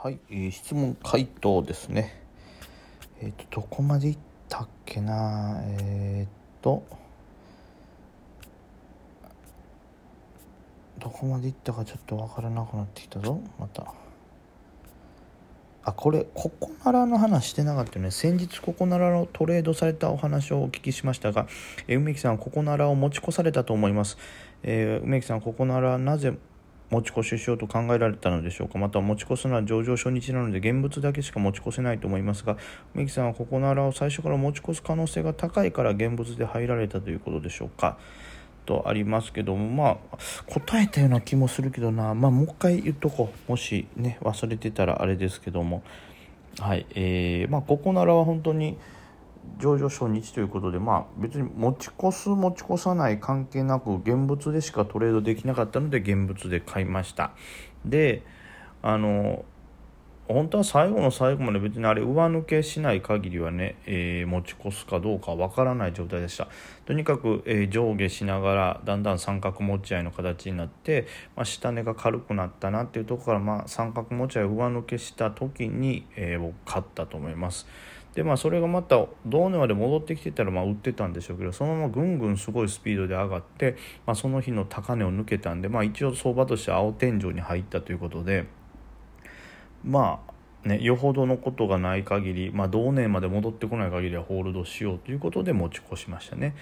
はい、質問回答ですね。どこまでいったっけな。どこまでいったかちょっと分からなくなってきたぞ。またここならの話してなかったよね。先日ここならのトレードされたお話をお聞きしましたが、梅木さんはここならを持ち越されたと思います。梅木さんはここならなぜ持ち越ししようと考えられたのでしょうか。また持ち越すのは上場初日なので現物だけしか持ち越せないと思いますが、梅木さんはここならを最初から持ち越す可能性が高いから現物で入られたということでしょうかとありますけども、答えたような気もするけどな、もう一回言っとこう。もしね忘れてたらあれですけども、はい、ここならは本当に上場初日ということで、別に持ち越さない関係なく現物でしかトレードできなかったので現物で買いました。で本当は最後の最後まで別にあれ上抜けしない限りはね、持ち越すかどうかわからない状態でした。とにかく、上下しながらだんだん三角持ち合いの形になって、下値が軽くなったなっていうところから、三角持ち合い上抜けした時に、僕買ったと思います。でそれがまた同値まで戻ってきてたら売ってたんでしょうけど、そのままぐんぐんすごいスピードで上がって、その日の高値を抜けたんで、一応相場として青天井に入ったということで、よほどのことがない限り、同年まで戻ってこない限りはホールドしようということで持ち越しましたね。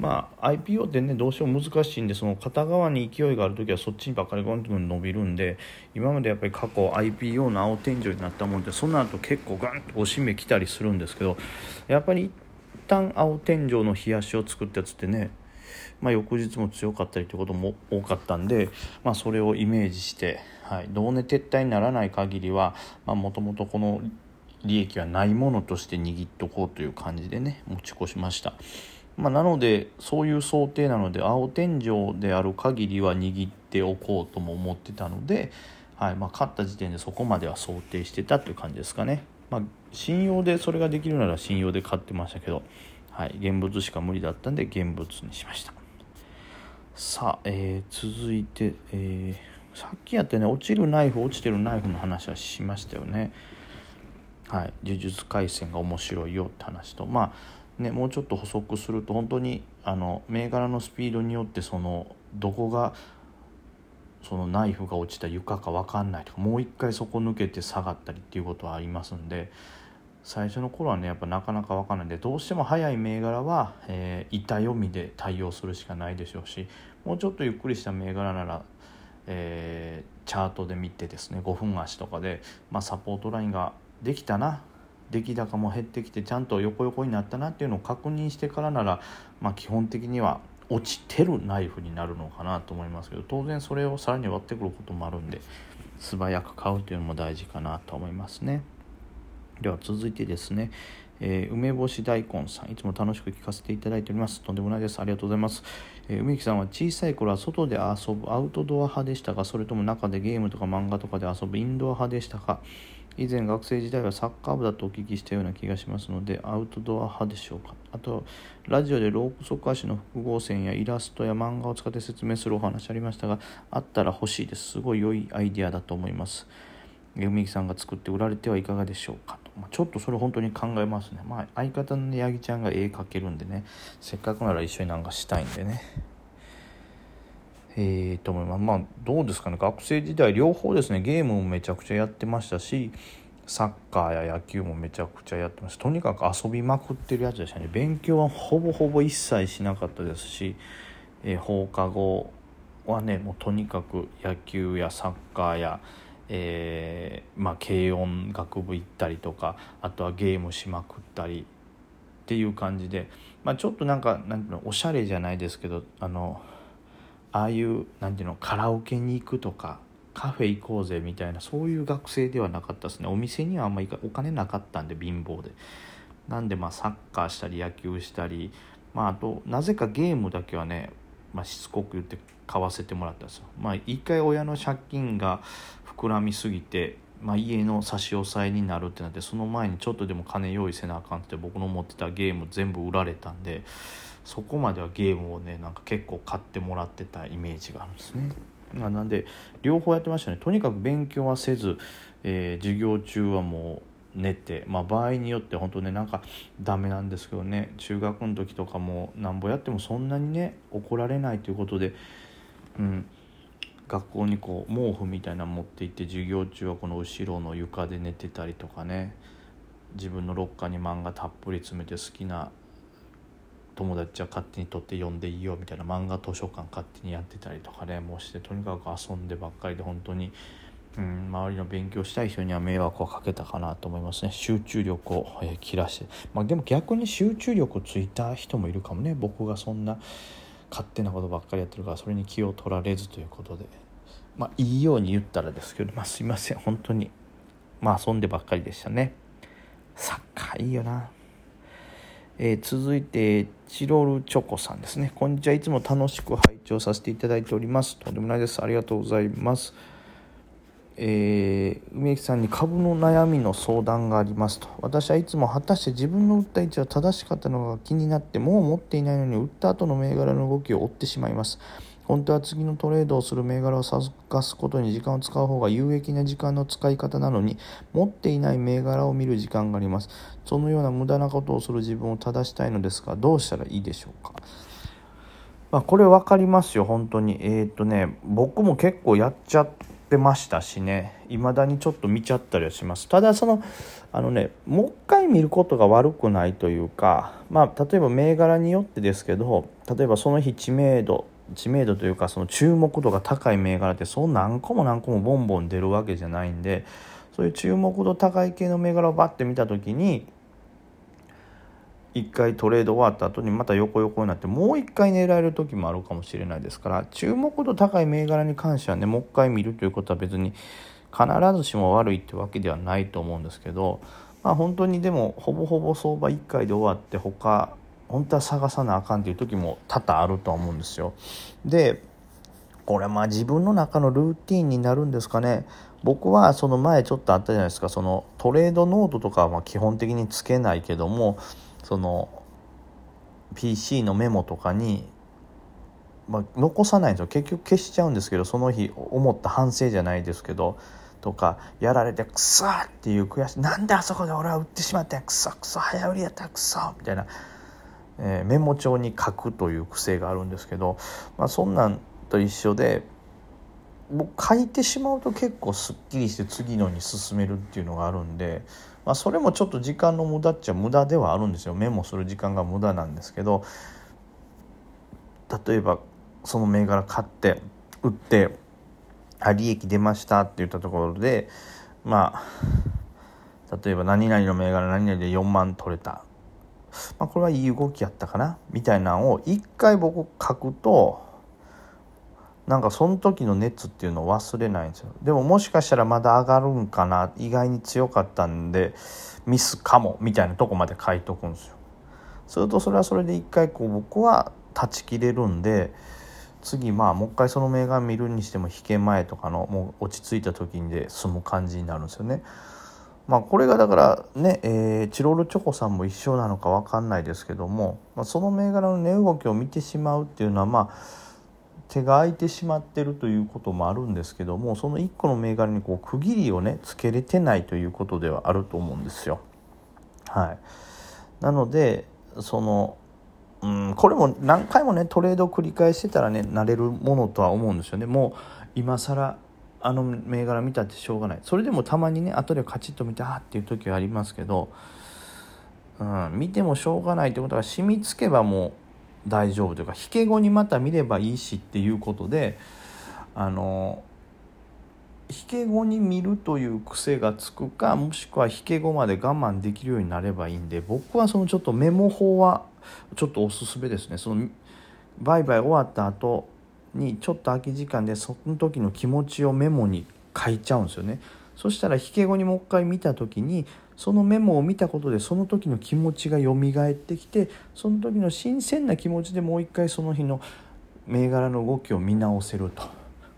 IPO ってねどうしても難しいんで、その片側に勢いがあるときはそっちにばっかりガンと伸びるんで、今までやっぱり過去 IPO の青天井になったもんで、その後結構ガンと押し目来たりするんですけど、やっぱり一旦青天井の冷やしを作ったやつってね、翌日も強かったりということも多かったんで、それをイメージして、同値撤退にならない限りはもともとこの利益はないものとして握っとこうという感じでね持ち越しました。なのでそういう想定なので青天井である限りは握っておこうとも思ってたので、勝った時点でそこまでは想定してたという感じですかね。信用でそれができるなら信用で買ってましたけど、現物しか無理だったんで現物にしました。さあ、続いて、さっきやってね落ちてるナイフの話はしましたよね。呪術廻戦が面白いよって話と、もうちょっと補足すると、本当に銘柄のスピードによってどこがそのナイフが落ちた床か分かんないとか、もう一回そこ抜けて下がったりっていうことはありますんで、最初の頃はねやっぱなかなか分からないんで、どうしても早い銘柄は、板読みで対応するしかないでしょうし、もうちょっとゆっくりした銘柄なら、チャートで見てですね5分足とかで、サポートラインができたな、出来高も減ってきてちゃんと横になったなっていうのを確認してからなら、基本的には落ちてるナイフになるのかなと思いますけど、当然それをさらに割ってくることもあるんで、素早く買うというのも大事かなと思いますね。では続いてですね、梅干し大根さん、いつも楽しく聞かせていただいております。とんでもないです。ありがとうございます。梅木さんは小さい頃は外で遊ぶアウトドア派でしたか、それとも中でゲームとか漫画とかで遊ぶインドア派でしたか。以前学生時代はサッカー部だとお聞きしたような気がしますのでアウトドア派でしょうか。あとラジオでローソク足の複合線やイラストや漫画を使って説明するお話ありましたが、あったら欲しいです。すごい良いアイデアだと思います。梅木さんが作って売られてはいかがでしょうかと、ちょっとそれ本当に考えますね。相方の八木ちゃんが絵描けるんでね、せっかくなら一緒になんかしたいんでね、と思います。どうですかね、学生時代両方ですね、ゲームもめちゃくちゃやってましたし、サッカーや野球もめちゃくちゃやってました。とにかく遊びまくってるやつでしたね。勉強はほぼほぼ一切しなかったですし、放課後はねもうとにかく野球やサッカーや軽音楽部行ったりとか、あとはゲームしまくったりっていう感じで、ちょっとなんていうのおしゃれじゃないですけど、ああいうなんていうのカラオケに行くとかカフェ行こうぜみたいな、そういう学生ではなかったですね。お店にはあんまりお金なかったんで貧乏で、なんでサッカーしたり野球したり、あとなぜかゲームだけはね、しつこく言って買わせてもらったんですよ。一回親の借金が膨らみすぎて、家の差し押さえになるってなって、その前にちょっとでも金用意せなあかんって僕の持ってたゲーム全部売られたんで、そこまではゲームをね結構買ってもらってたイメージがあるんですね。なんで両方やってましたね。とにかく勉強はせず、授業中はもう寝て、場合によって本当ねダメなんですけどね、中学の時とかもなんぼやってもそんなにね怒られないということで、学校にこう毛布みたいなの持って行って授業中はこの後ろの床で寝てたりとかね、自分のロッカーに漫画たっぷり詰めて好きな友達は勝手に取って読んでいいよみたいな漫画図書館勝手にやってたりとかね、もうして、とにかく遊んでばっかりで本当に、周りの勉強したい人には迷惑をかけたかなと思いますね。集中力を切らして、でも逆に集中力をついた人もいるかもね。僕がそんな勝手なことばっかりやってるから、それに気を取られずということで、いいように言ったらですけど、すいません本当に、遊んでばっかりでしたね。サッカーいいよな。続いてチロルチョコさんですね。こんにちは、いつも楽しく拝聴させていただいております。とんでもないです、ありがとうございます。梅木さんに株の悩みの相談がありますと。私はいつも果たして自分の売った位置は正しかったのが気になって、もう持っていないのに売った後の銘柄の動きを追ってしまいます。本当は次のトレードをする銘柄を探すことに時間を使う方が有益な時間の使い方なのに、持っていない銘柄を見る時間があります。そのような無駄なことをする自分を正したいのですが、どうしたらいいでしょうか。これ分かりますよ本当に。僕も結構やっちゃってましたしね、未だにちょっと見ちゃったりはします。ただもう一回見ることが悪くないというか、例えば銘柄によってですけど、例えばその日知名度というか、その注目度が高い銘柄ってそう何個もボンボン出るわけじゃないんで、そういう注目度高い系の銘柄をバッて見た時に、一回トレード終わった後にまた横になってもう一回狙える時もあるかもしれないですから、注目度高い銘柄に関してはね、もう一回見るということは別に必ずしも悪いってわけではないと思うんですけど、本当にでもほぼ相場一回で終わって、本当は探さなあかんっていう時も多々あると思うんですよ。で、これ自分の中のルーティンになるんですかね。僕はその前ちょっとあったじゃないですか、そのトレードノートとかは基本的につけないけども、その PC のメモとかに、残さないんですよ。結局消しちゃうんですけど、その日思った反省じゃないですけどとか、やられてクソっていう悔しい、なんであそこで俺は売ってしまったクソ早売りやったクソみたいな、メモ帳に書くという癖があるんですけど、そんなんと一緒で、書いてしまうと結構すっきりして次のに進めるっていうのがあるんで、それもちょっと時間の無駄っちゃ無駄ではあるんですよ。メモする時間が無駄なんですけど、例えばその銘柄買って売って、利益出ましたって言ったところで、例えば何々の銘柄何々で4万取れた、これはいい動きやったかなみたいなのを一回僕書くと、その時の熱っていうのを忘れないんですよ。でももしかしたらまだ上がるんかな、意外に強かったんでミスかもみたいなとこまで書いとくんですよ。するとそれはそれで一回僕は断ち切れるんで、次もう一回その銘柄見るにしても引け前とかのもう落ち着いた時にで済む感じになるんですよね。これがだからね、チロルチョコさんも一緒なのか分かんないですけども、その銘柄の値動きを見てしまうっていうのは、手が空いてしまってるということもあるんですけども、その1個の銘柄に区切りをねつけれてないということではあると思うんですよ。なのでこれも何回もねトレードを繰り返してたらね慣れるものとは思うんですよね。もう今更あの銘柄見たってしょうがない。それでもたまにね後でカチッと見てっていう時はありますけど、見てもしょうがないってことが染みつけばもう大丈夫というか、引け後にまた見ればいいしっていうことで、引け後に見るという癖がつくか、もしくは引け後まで我慢できるようになればいいんで、僕はそのちょっとメモ法はちょっとおすすめですね。その売買終わった後にちょっと空き時間でその時の気持ちをメモに書いちゃうんですよね。そしたら引け後にもう一回見た時に、そのメモを見たことでその時の気持ちがよみがえってきて、その時の新鮮な気持ちでもう一回その日の銘柄の動きを見直せると。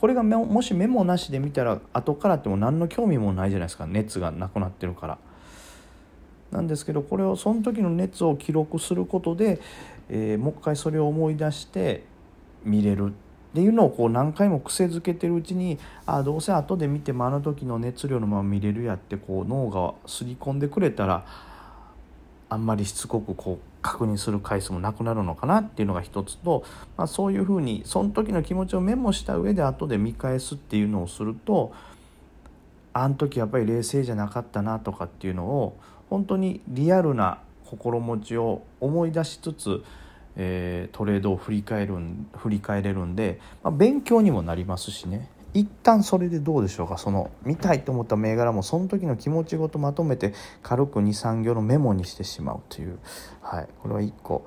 これがもしメモなしで見たら後からっても何の興味もないじゃないですか、熱がなくなってるから。なんですけど、これをその時の熱を記録することで、もう一回それを思い出して見れるっていうのをこう何回も癖づけてるうちに、どうせ後で見てもあの時の熱量のまま見れるやってこう脳がすり込んでくれたら、あんまりしつこくこう確認する回数もなくなるのかなっていうのが一つと、そういうふうにその時の気持ちをメモした上で後で見返すっていうのをすると、あの時やっぱり冷静じゃなかったなとかっていうのを本当にリアルな心持ちを思い出しつつ、トレードを振り返れるんで、勉強にもなりますしね。一旦それでどうでしょうか。その見たいと思った銘柄もその時の気持ちごとまとめて軽く 2,3 行のメモにしてしまうという、これは1個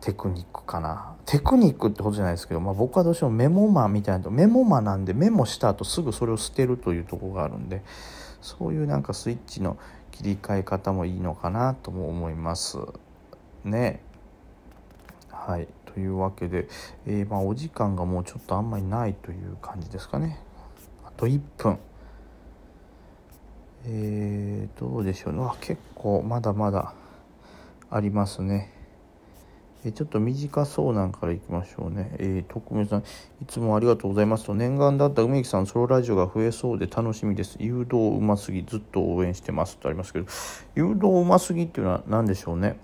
テクニックかな。テクニックってことじゃないですけど、僕はどうしてもメモマみたいなと、メモマなんでメモした後すぐそれを捨てるというところがあるんで、そういうなんかスイッチの切り替え方もいいのかなとも思いますね。というわけで、お時間がもうちょっとあんまりないという感じですかね。あと1分。どうでしょうね。結構まだまだありますね。ちょっと短そうなんからいきましょうね。徳光さん、いつもありがとうございますと。念願だった梅木さんソロラジオが増えそうで楽しみです。誘導うますぎ、ずっと応援してますとありますけど、誘導うますぎっていうのは何でしょうね。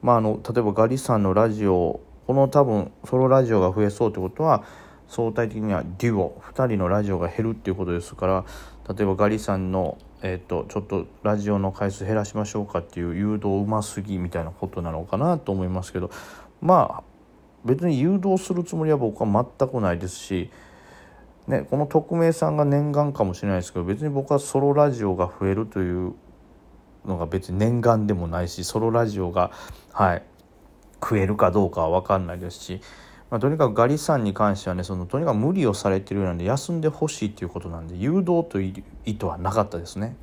例えばガリさんのラジオ、この多分ソロラジオが増えそうってことは、相対的にはデュオ2人のラジオが減るっていうことですから、例えばガリさんの、ちょっとラジオの回数減らしましょうかっていう誘導うますぎみたいなことなのかなと思いますけど、別に誘導するつもりは僕は全くないですし、この匿名さんが念願かもしれないですけど、別に僕はソロラジオが増えるというのが別に念願でもないし、ソロラジオが、増えるかどうかは分かんないですし、とにかくガリさんに関してはね、とにかく無理をされているようなんで休んでほしいということなんで、誘導という意図はなかったですね。